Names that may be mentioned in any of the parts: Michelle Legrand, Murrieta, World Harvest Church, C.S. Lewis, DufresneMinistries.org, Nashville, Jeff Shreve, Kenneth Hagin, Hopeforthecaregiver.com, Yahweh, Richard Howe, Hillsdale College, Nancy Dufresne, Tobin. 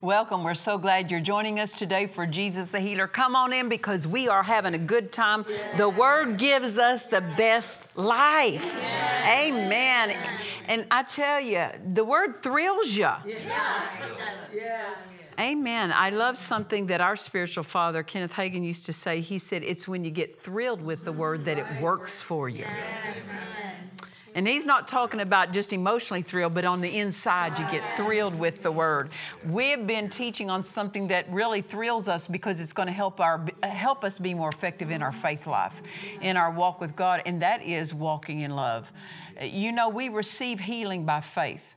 Welcome. We're so glad you're joining us today for Jesus the Healer. Come on in because we are having a good time. Yes. The Word gives us the best life. Yes. Amen. Yes. And I tell you, the Word thrills you. Yes. Yes. Yes. Amen. I love something that our spiritual father, Kenneth Hagin, used to say. He said, it's when you get thrilled with the Word that it works for you. Yes. And he's not talking about just emotionally thrilled, but on the inside, you get thrilled with the Word. We've been teaching on something that really thrills us because it's going to help us be more effective in our faith life, in our walk with God, and that is walking in love. You know, we receive healing by faith,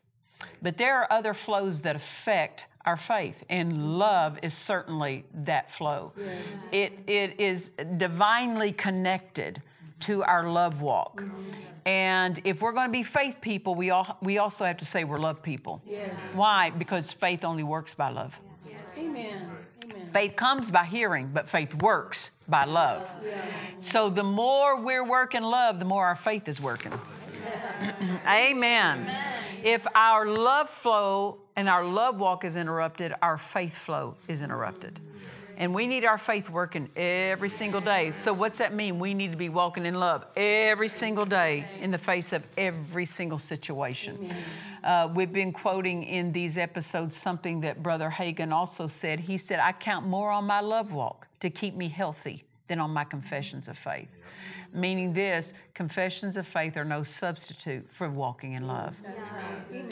but there are other flows that affect our faith, and love is certainly that flow. Yes. It is divinely connected to our love walk. Yes. And if we're going to be faith people, we also have to say we're love people. Yes. Why? Because faith only works by love. Yes. Amen. Faith comes by hearing, but faith works by love. Yes. So the more we're working love, the more our faith is working. Yes. Amen. Amen. If our love flow and our love walk is interrupted, our faith flow is interrupted. And we need our faith working every single day. So what's that mean? We need to be walking in love every single day in the face of every single situation. We've been quoting in these episodes something that Brother Hagin also said. He said, I count more on my love walk to keep me healthy than on my confessions of faith. Meaning this, confessions of faith are no substitute for walking in love.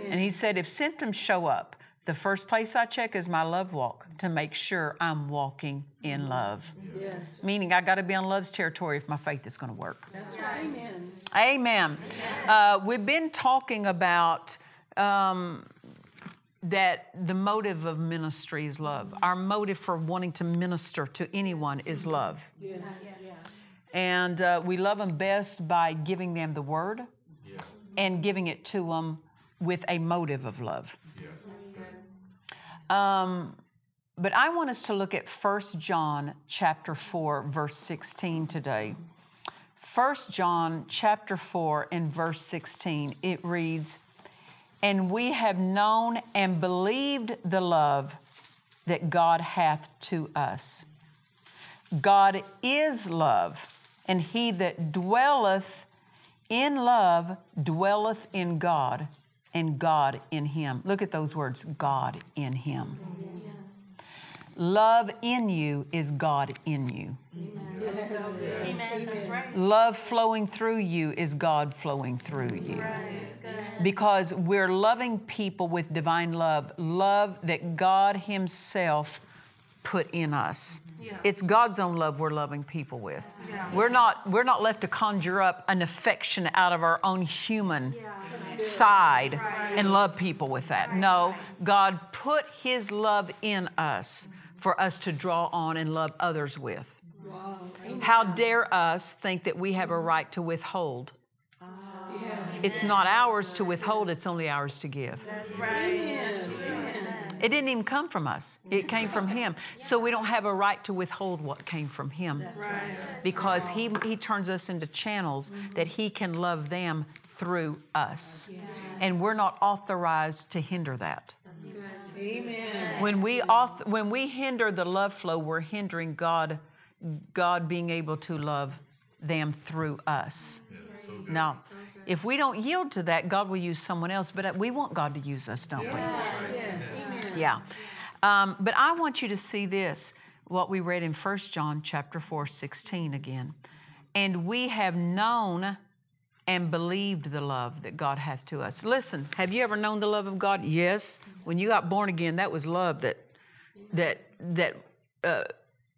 And he said, if symptoms show up, the first place I check is my love walk to make sure I'm walking in love. Yes. Meaning I got to be on love's territory if my faith is going to work. That's right. Amen. Amen. Amen. We've been talking about that the motive of ministry is love. Our motive for wanting to minister to anyone is love. Yes. And we love them best by giving them the Word and giving it to them with a motive of love. But I want us to look at 1 John chapter 4, verse 16 today. 1 John chapter 4 and verse 16, it reads, and we have known and believed the love that God hath to us. God is love, and he that dwelleth in love dwelleth in God, and God in him. Look at those words, God in him. Yes. Love in you is God in you. Yes. Yes. Amen. That's right. Love flowing through you is God flowing through you. Right. Because we're loving people with divine love, love that God himself put in us. Yeah. It's God's own love we're loving people with. Yeah. We're not left to conjure up an affection out of our own human side and love people with that. Right. No, God put his love in us for us to draw on and love others with. Wow. How dare us think that we have a right to withhold. Oh. Yes. It's not ours to withhold, it's only ours to give. That's right. Amen. It didn't even come from us. It came from him. So we don't have a right to withhold what came from him. That's right. Because he turns us into channels that he can love them through us. Yes. And we're not authorized to hinder that. That's good. Amen. When we hinder the love flow, we're hindering God being able to love them through us. Yeah, that's so good. Now, if we don't yield to that, God will use someone else. But we want God to use us, don't we? Yes. Yes. Yeah. But I want you to see this, what we read in 1 John chapter 4, 16 again. And we have known and believed the love that God hath to us. Listen, have you ever known the love of God? Yes. When you got born again, that was love that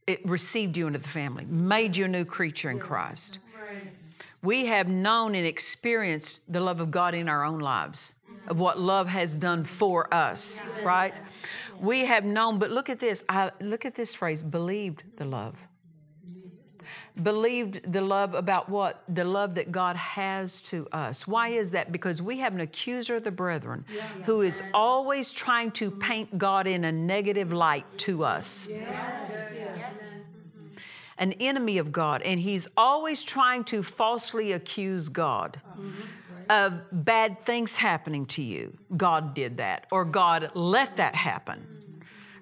it received you into the family, made you a new creature in Christ. Right. We have known and experienced the love of God in our own lives, of what love has done for us, right? We have known, but look at this. Look at this phrase, believed the love. Believed the love about what? The love that God has to us. Why is that? Because we have an accuser of the brethren who is always trying to paint God in a negative light to us. Yes. Yes. An enemy of God. And he's always trying to falsely accuse God of bad things happening to you. God did that, or God let that happen.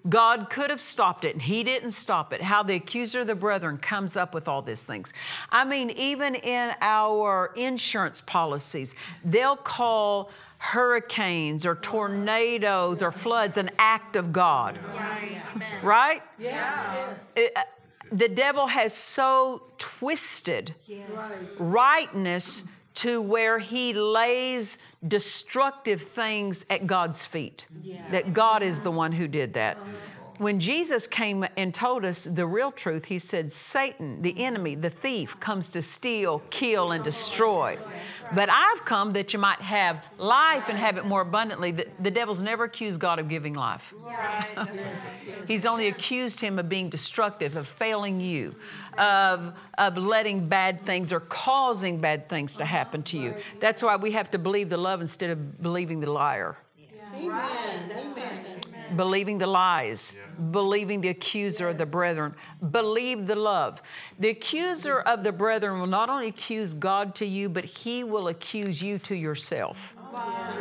God could have stopped it, and he didn't stop it. How the accuser of the brethren comes up with all these things. I mean, even in our insurance policies, they'll call hurricanes or tornadoes or floods an act of God. Yeah. Right? Yes. The devil has so twisted rightness to where he lays destructive things at God's feet, that God is the one who did that. When Jesus came and told us the real truth, he said, Satan, the enemy, the thief, comes to steal, kill, and destroy. But I've come that you might have life and have it more abundantly. The devil's never accused God of giving life. He's only accused him of being destructive, of failing you, of letting bad things or causing bad things to happen to you. That's why we have to believe the love instead of believing the liar. Amen. Amen. Believing the lies, believing the accuser of the brethren, believe the love. The accuser of the brethren will not only accuse God to you, but he will accuse you to yourself. Wow.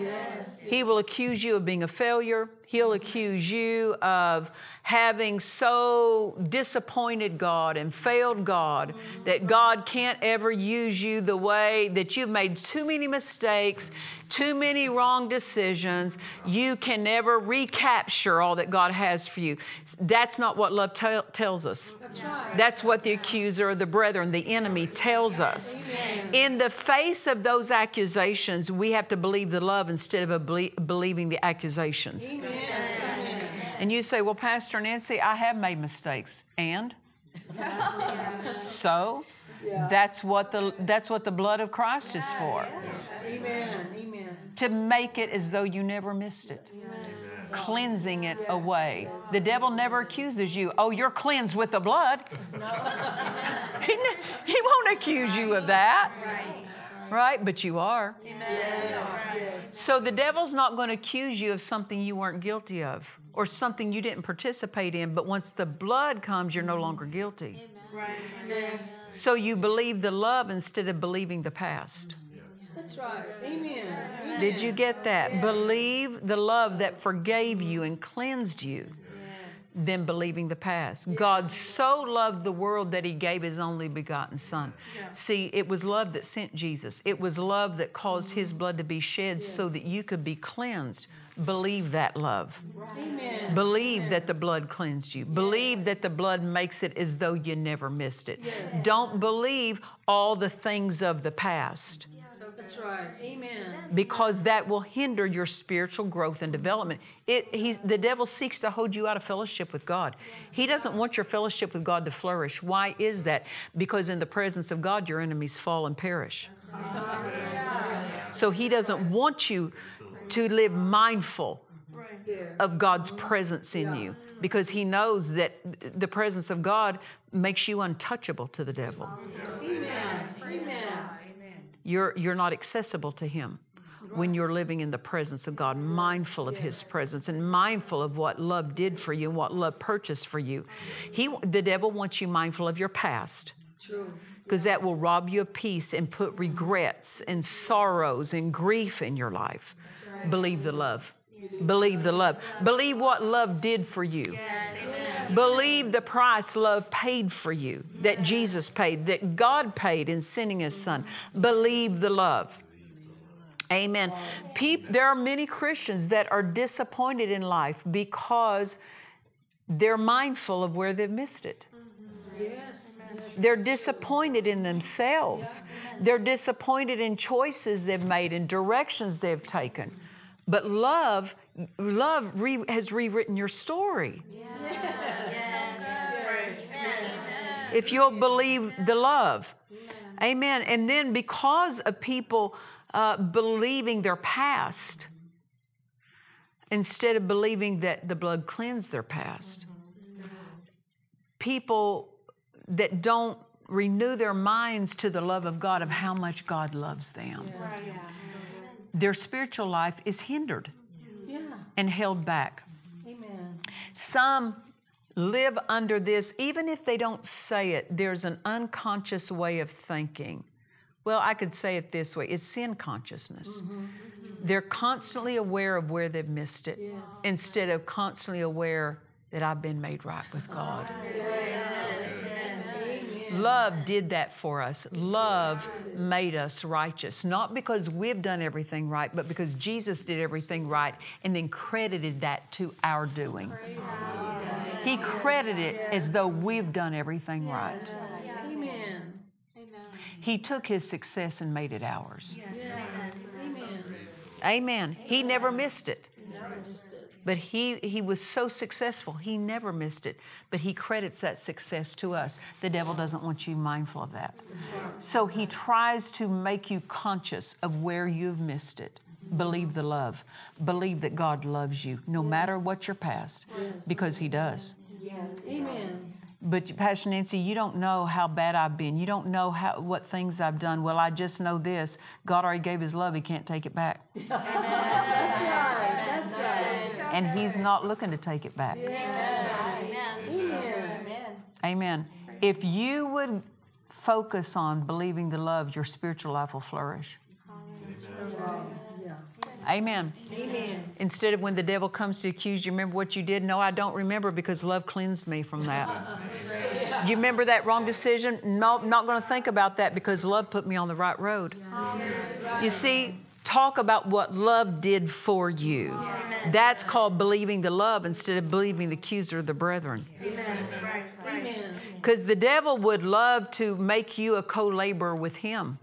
Yes. He will accuse you of being a failure. He'll accuse you of having so disappointed God and failed God that God can't ever use you the way that you've made too many mistakes, too many wrong decisions. You can never recapture all that God has for you. That's not what love tells us. That's right. That's what the accuser of the brethren, the enemy, tells us. In the face of those accusations, we have to believe the love instead of believing the accusations. Amen. And you say, well, Pastor Nancy, I have made mistakes. And? So? Yeah. That's what the blood of Christ is for. Yes. Amen. Amen. To make it as though you never missed it. Yes. Cleansing it away. Yes. The devil never accuses you. Oh, you're cleansed with the blood. No. He won't accuse you of that. Right. Right? But you are. Yes. So the devil's not going to accuse you of something you weren't guilty of or something you didn't participate in. But once the blood comes, you're no longer guilty. Right. Yes. So you believe the love instead of believing the past. That's right. Amen. Did you get that? Yes. Believe the love that forgave you and cleansed you. Than believing the past. Yes. God so loved the world that he gave his only begotten Son. Yeah. See, it was love that sent Jesus. It was love that caused his blood to be shed so that you could be cleansed. Believe that love. Right. Amen. Believe that the blood cleansed you. Believe that the blood makes it as though you never missed it. Yes. Don't believe all the things of the past. That's right. Amen. Because that will hinder your spiritual growth and development. The devil seeks to hold you out of fellowship with God. He doesn't want your fellowship with God to flourish. Why is that? Because in the presence of God, your enemies fall and perish. So he doesn't want you to live mindful of God's presence in you, because he knows that the presence of God makes you untouchable to the devil. Amen. Amen. You're not accessible to him when you're living in the presence of God, mindful of his presence and mindful of what love did for you and what love purchased for you. The devil wants you mindful of your past. True. Because that will rob you of peace and put regrets and sorrows and grief in your life. Right. Believe the love. Believe the love. Believe what love did for you. Yes. Believe the price love paid for you, that Jesus paid, that God paid in sending his Son. Believe the love. Amen. There are many Christians that are disappointed in life because they're mindful of where they've missed it. Yes. They're disappointed in themselves. They're disappointed in choices they've made and directions they've taken. But love has rewritten your story. If you'll believe the love. Amen. And then because of people believing their past, instead of believing that the blood cleansed their past, people that don't renew their minds to the love of God, of how much God loves them, their spiritual life is hindered and held back. Amen. Some live under this, even if they don't say it, there's an unconscious way of thinking. Well, I could say it this way. It's sin consciousness. They're constantly aware of where they've missed it instead of constantly aware that I've been made right with God. Love did that for us. Love made us righteous. Not because we've done everything right, but because Jesus did everything right and then credited that to our doing. He credited it as though we've done everything right. Amen. He took His success and made it ours. Amen. He never missed it. But he was so successful, He never missed it. But He credits that success to us. The devil doesn't want you mindful of that. So he tries to make you conscious of where you've missed it. Believe the love. Believe that God loves you, no matter what your past, because He does. Amen. But Pastor Nancy, you don't know how bad I've been. You don't know what things I've done. Well, I just know this. God already gave His love. He can't take it back. That's right. That's right. And He's not looking to take it back. Yes. Amen. Amen. If you would focus on believing the love, your spiritual life will flourish. Amen. Amen. Amen. Instead of when the devil comes to accuse you, remember what you did? No, I don't remember because love cleansed me from that. You remember that wrong decision? No, I'm not going to think about that because love put me on the right road. Yes. You see, talk about what love did for you. Yes. That's called believing the love instead of believing the accuser of the brethren. Yes. Amen. Because the devil would love to make you a co-laborer with him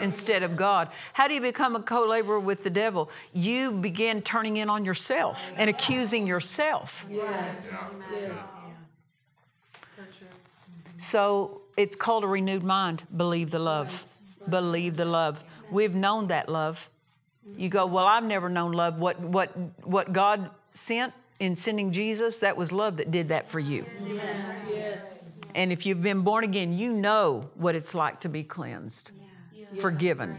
instead of God. How do you become a co-laborer with the devil? You begin turning in on yourself and accusing yourself. Yes. Yes. So true. So it's called a renewed mind. Believe the love. Believe the love. We've known that love. You go, well, I've never known love. What God sent in sending Jesus, that was love that did that for you. Yes. Yes. And if you've been born again, you know what it's like to be cleansed, forgiven.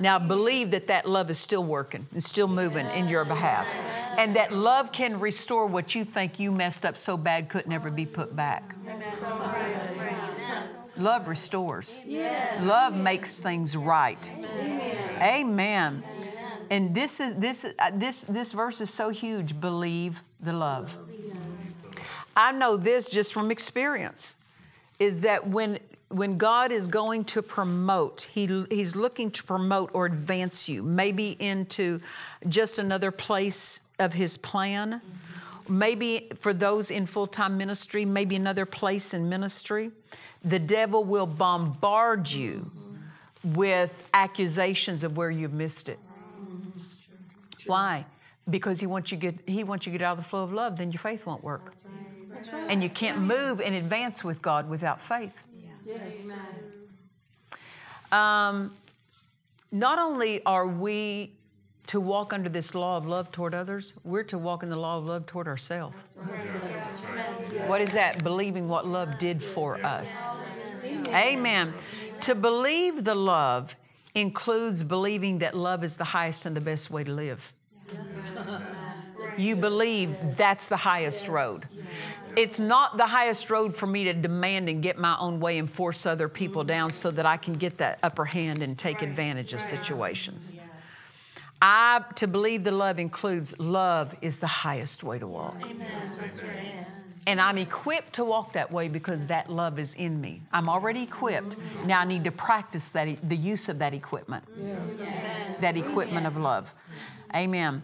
Now believe that that love is still working and still moving in your behalf. And that love can restore what you think you messed up so bad could never be put back. Love restores. Love makes things right. Amen. And this verse is so huge. Believe the love. I know this just from experience, is that when God is going to promote, He's looking to promote or advance you, maybe into just another place of His plan, maybe for those in full-time ministry, maybe another place in ministry, the devil will bombard you with accusations of where you've missed it. Why? Because he wants you to get out of the flow of love, then your faith won't work. That's right. And you can't move and advance with God without faith. Yes. Not only are we to walk under this law of love toward others, we're to walk in the law of love toward ourselves. Right. What is that? Believing what love did for us. Amen. To believe the love includes believing that love is the highest and the best way to live. You believe that's the highest road. It's not the highest road for me to demand and get my own way and force other people down so that I can get that upper hand and take advantage of situations. To believe the love includes love is the highest way to walk. And I'm equipped to walk that way because that love is in me. I'm already equipped. Now I need to practice the use of that equipment. That equipment of love. Amen.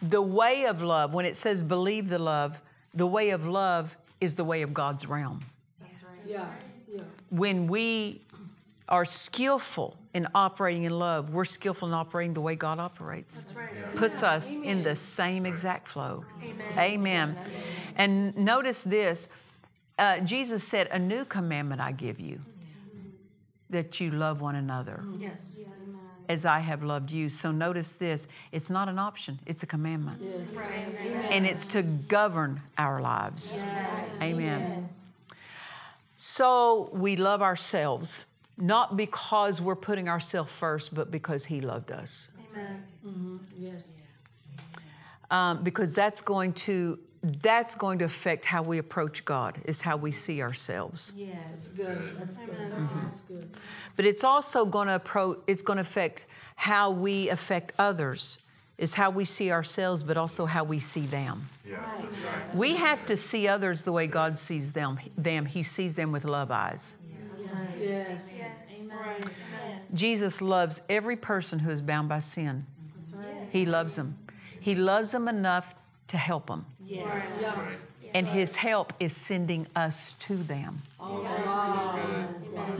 The way of love, when it says believe the love is the way of God's realm. Yeah. Yeah. When we are skillful in operating in love, we're skillful in operating the way God operates. That's right. Yeah. Puts us in the same exact flow. Amen. And notice this. Jesus said, a new commandment I give you, that you love one another. Yes. As I have loved you. So notice this. It's not an option. It's a commandment. Yes. Right. And it's to govern our lives. Yes. Amen. Yeah. So we love ourselves, not because we're putting ourselves first, but because He loved us. Amen. Mm-hmm. Yes. Because that's going to affect how we approach God, is how we see ourselves. Yes, that's good. That's good. Mm-hmm. That's good. But it's also going to affect how we affect others, is how we see ourselves, but also how we see them. Yes, that's right. We have to see others the way God sees them. He sees them with love eyes. Yes. Yes. Yes. Amen. Jesus loves every person who is bound by sin. That's right. He loves them. He loves them enough to help them. Yes. Yes. And His help is sending us to them. Yes.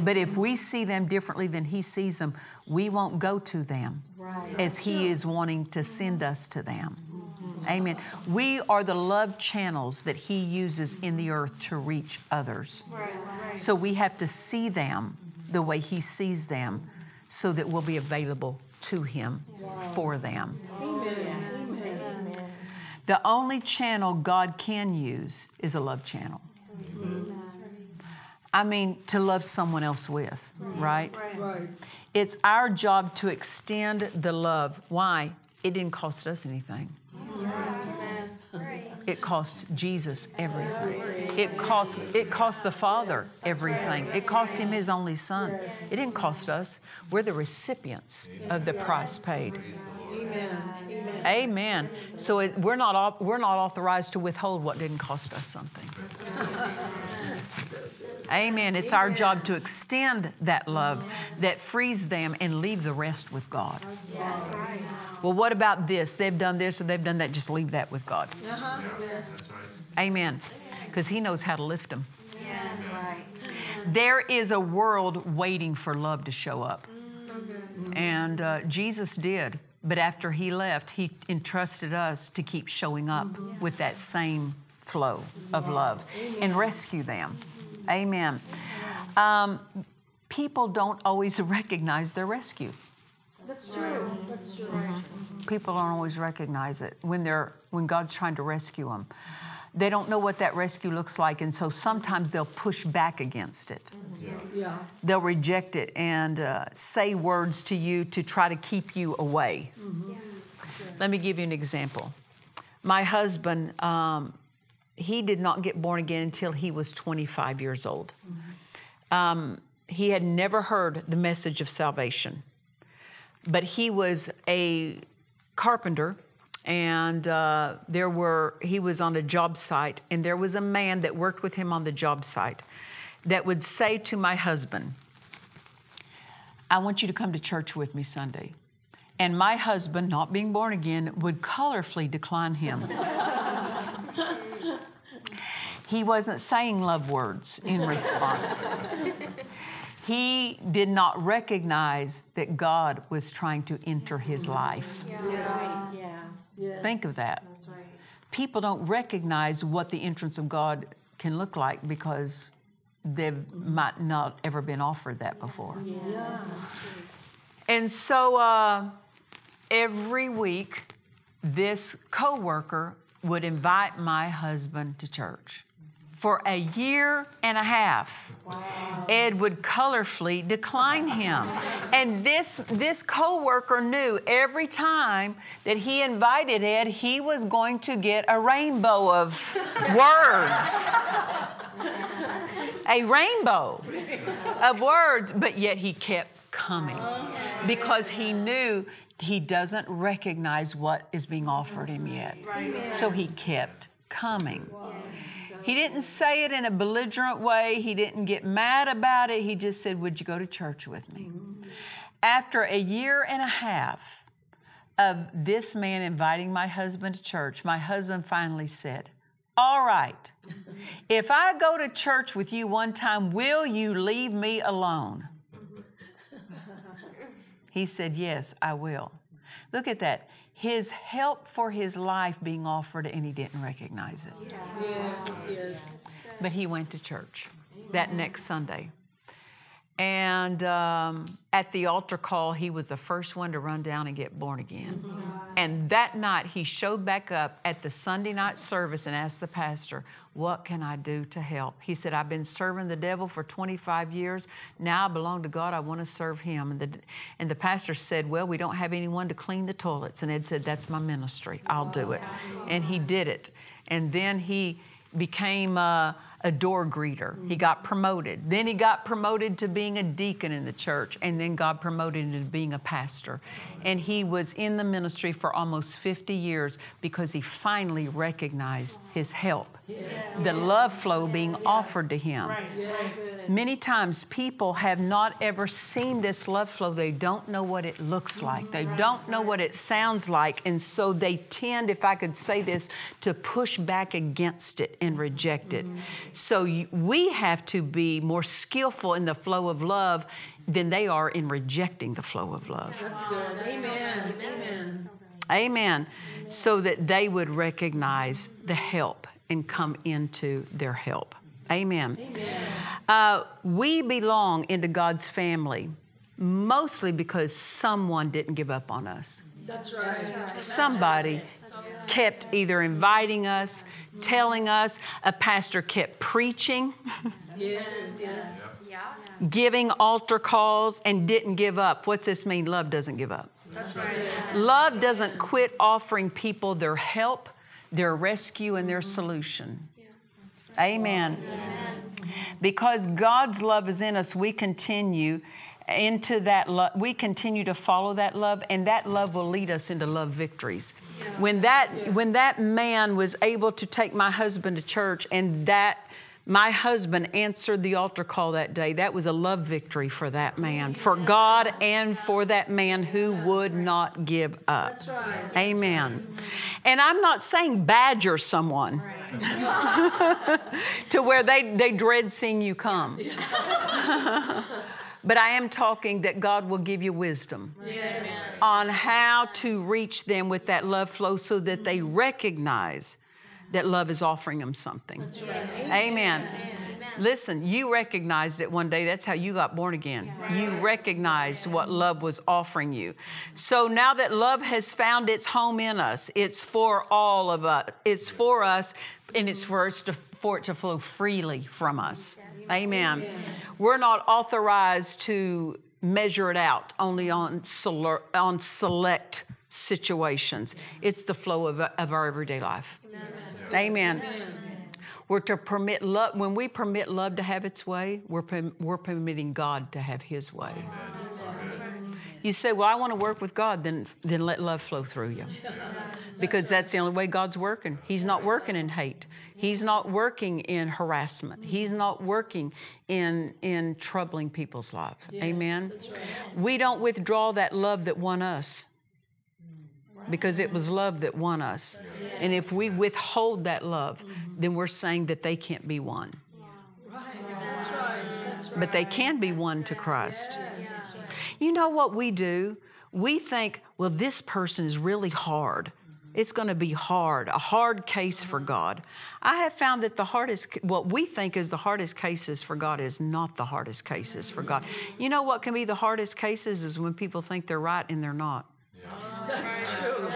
But if we see them differently than He sees them, we won't go to them as He is wanting to send us to them. Mm-hmm. Amen. We are the love channels that He uses in the earth to reach others. Right. So we have to see them the way He sees them so that we'll be available to Him for them. Amen. The only channel God can use is a love channel. Mm-hmm. I mean, to love someone else with, right? Right. It's our job to extend the love. Why? It didn't cost us anything. Right. It cost Jesus everything. It cost the Father everything. It cost Him His only Son. It didn't cost us. We're the recipients of the price paid. Amen. Amen. So we're not authorized to withhold what didn't cost us something. Amen. It's our job to extend that love that frees them and leave the rest with God. Yes. Well, what about this? They've done this or they've done that. Just leave that with God. Uh-huh. Yes. Amen. Because He knows how to lift them. Yes. There is a world waiting for love to show up. So good. And Jesus did. But after He left, He entrusted us to keep showing up with that same flow of love and rescue them. Amen. People don't always recognize their rescue. That's true. That's true. Mm-hmm. People don't always recognize it when God's trying to rescue them. They don't know what that rescue looks like, and so sometimes they'll push back against it. Yeah. Yeah. They'll reject it and say words to you to try to keep you away. Mm-hmm. Yeah. Let me give you an example. My husband, he did not get born again until he was 25 years old. Mm-hmm. He had never heard the message of salvation, but he was a carpenter. And he was on a job site, and there was a man that worked with him on the job site that would say to my husband, I want you to come to church with me Sunday. And my husband, not being born again, would colorfully decline him. He wasn't saying love words in response. He did not recognize that God was trying to enter his life. Yes. Yes. Yes. Think of that. That's right. People don't recognize what the entrance of God can look like because they might not ever been offered that before. Yeah. Yeah. And so every week, this coworker would invite my husband to church. For a year and a half, Ed would colorfully decline him. And this coworker knew every time that he invited Ed, he was going to get a rainbow of words. A rainbow of words, but yet he kept coming because he knew he doesn't recognize what is being offered him yet. So he kept coming. He didn't say it in a belligerent way. He didn't get mad about it. He just said, would you go to church with me? Mm-hmm. After a year and a half of this man inviting my husband to church, my husband finally said, all right, if I go to church with you one time, will you leave me alone? He said, yes, I will. Look at that. His help for his life being offered, and he didn't recognize it. Yes. Yes. Yes. But he went to church that next Sunday. And at the altar call, he was the first one to run down and get born again. Mm-hmm. And that night, he showed back up at the Sunday night service and asked the pastor, what can I do to help? He said, I've been serving the devil for 25 years. Now I belong to God. I want to serve him. And the pastor said, well, we don't have anyone to clean the toilets. And Ed said, that's my ministry. I'll do it. And he did it. And then he became a door greeter. He got promoted. Then he got promoted to being a deacon in the church, and then God promoted him to being a pastor. And he was in the ministry for almost 50 years because he finally recognized his help, yes. the love flow being yes. offered to him. Right. Yes. Many times people have not ever seen this love flow. They don't know what it looks like. They don't know what it sounds like. And so they tend, if I could say this, to push back against it and reject it. So we have to be more skillful in the flow of love than they are in rejecting the flow of love. That's good. Wow, that's Amen. Awesome. Amen. Amen. So that they would recognize the help and come into their help. Amen. Amen. We belong into God's family mostly because someone didn't give up on us. That's right. Somebody kept either inviting us, telling us. A pastor kept preaching, yes, yes, giving altar calls, and didn't give up. What's this mean? Love doesn't give up. That's right. Yes. Love doesn't quit offering people their help, their rescue, and their solution. Yeah, that's right. Amen. Amen. Because God's love is in us, we continue into that love. We continue to follow that love, and that love will lead us into love victories. Yes. When that man was able to take my husband to church, and that my husband answered the altar call that day, that was a love victory for that man, for God and for that man who would not give up. That's right. Amen. That's right. And I'm not saying badger someone right. to where they dread seeing you come. But I am talking that God will give you wisdom yes. on how to reach them with that love flow so that they recognize that love is offering them something. That's right. Amen. Amen. Amen. Listen, you recognized it one day. That's how you got born again. Yes. You recognized yes. what love was offering you. So now that love has found its home in us, it's for all of us. It's for us, and it's for it to flow freely from us. Amen. Amen. We're not authorized to measure it out, only on select situations. It's the flow of our everyday life. Amen. Amen. Amen. We're to permit love. When we permit love to have its way, we're permitting God to have His way. Amen. You say, well, I want to work with God, then let love flow through you. Because that's the only way God's working. He's not working in hate. He's not working in harassment. He's not working in troubling people's lives. Amen. We don't withdraw that love that won us. Because it was love that won us. And if we withhold that love, then we're saying that they can't be won. That's right. That's right. But they can be won to Christ. Yes. You know what we do? We think, well, this person is really hard. It's going to be hard, a hard case for God. I have found that what we think is the hardest cases for God is not the hardest cases for God. You know what can be the hardest cases is when people think they're right and they're not. That's true.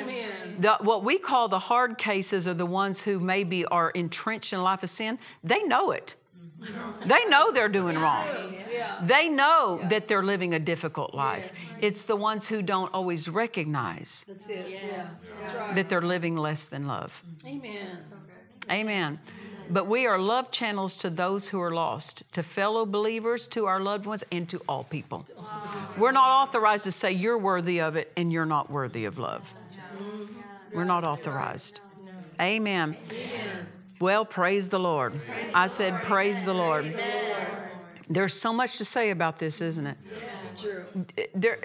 Amen. What we call the hard cases are the ones who maybe are entrenched in a life of sin. They know it. Mm-hmm. They know they're doing wrong. Yeah. They know that they're living a difficult life. Yes. It's the ones who don't always recognize That's it. Yes. That's right. that they're living less than love. Amen. Amen. But we are love channels to those who are lost, to fellow believers, to our loved ones, and to all people. We're not authorized to say you're worthy of it and you're not worthy of love. We're not authorized. Amen. Well, praise the Lord. I said praise the Lord. There's so much to say about this, isn't it? It's true.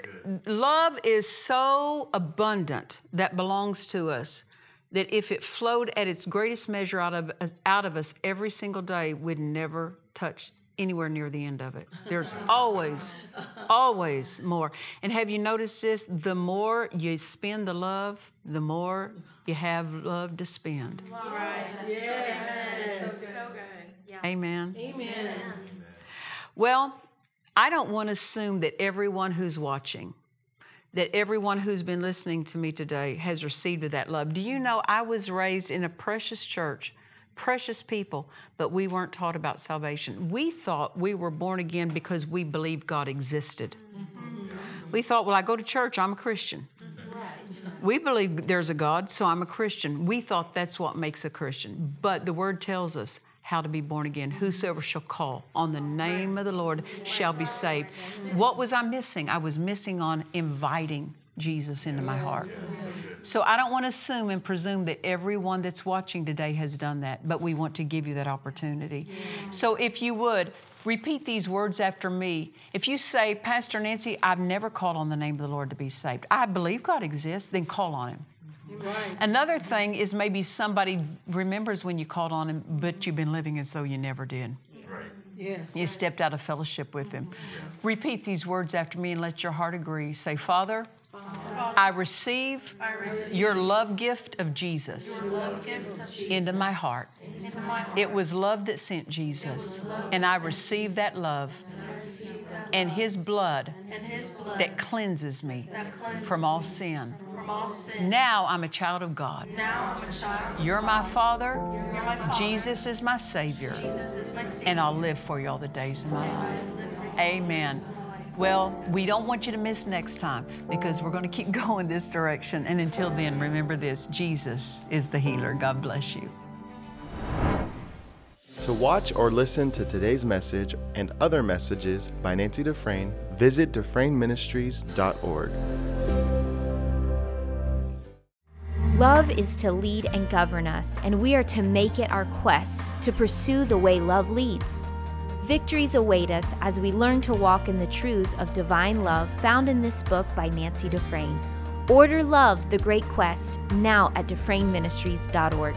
Love is so abundant that belongs to us that if it flowed at its greatest measure out of us every single day, we'd never touch anywhere near the end of it. There's always more. And have you noticed this? The more you spend the love, the more you have love to spend. Wow. Right. Yes. That's so good. So good. Yeah. Amen. Amen. Well, I don't want to assume that everyone who's watching, that everyone who's been listening to me today has received of that love. Do you know I was raised in a precious church, precious people, but we weren't taught about salvation. We thought we were born again because we believed God existed. Mm-hmm. We thought, well, I go to church, I'm a Christian. Mm-hmm. Right. We believe there's a God, so I'm a Christian. We thought that's what makes a Christian. But the Word tells us how to be born again. Whosoever shall call on the name of the Lord shall be saved. What was I missing? I was missing on inviting Jesus into my heart. So I don't want to assume and presume that everyone that's watching today has done that, but we want to give you that opportunity. So if you would, repeat these words after me. If you say, Pastor Nancy, I've never called on the name of the Lord to be saved. I believe God exists, then call on Him. Right. Another thing is maybe somebody remembers when you called on Him, but you've been living as though you never did. Right. Yes. You stepped out of fellowship with Him. Yes. Repeat these words after me and let your heart agree. Say, Father, I receive your love gift of Jesus into my heart. It was love that sent Jesus, and I received that love. And His blood that cleanses me from all sin. Now I'm a child of God. You're my Father. Jesus is my Savior. And I'll live for you all the days of my life. Amen. Well, we don't want you to miss next time because we're going to keep going this direction. And until then, remember this, Jesus is the healer. God bless you. To watch or listen to today's message and other messages by Nancy Dufresne, visit DufresneMinistries.org. Love is to lead and govern us, and we are to make it our quest to pursue the way love leads. Victories await us as we learn to walk in the truths of divine love found in this book by Nancy Dufresne. Order Love, The Great Quest now at DufresneMinistries.org.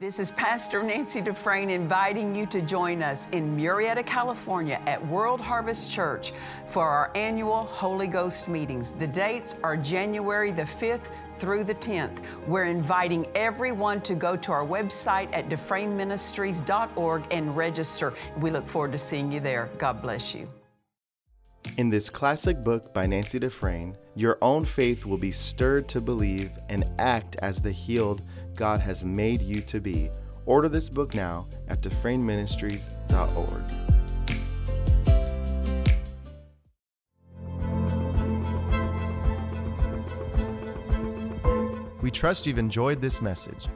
This is Pastor Nancy Dufresne inviting you to join us in Murrieta, California at World Harvest Church for our annual Holy Ghost meetings. The dates are January the 5th through the 10th. We're inviting everyone to go to our website at DufresneMinistries.org and register. We look forward to seeing you there. God bless you. In this classic book by Nancy Dufresne, your own faith will be stirred to believe and act as the healed God has made you to be. Order this book now at DufresneMinistries.org. We trust you've enjoyed this message.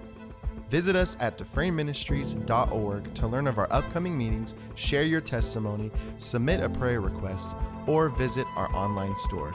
Visit us at DufresneMinistries.org to learn of our upcoming meetings, share your testimony, submit a prayer request, or visit our online store.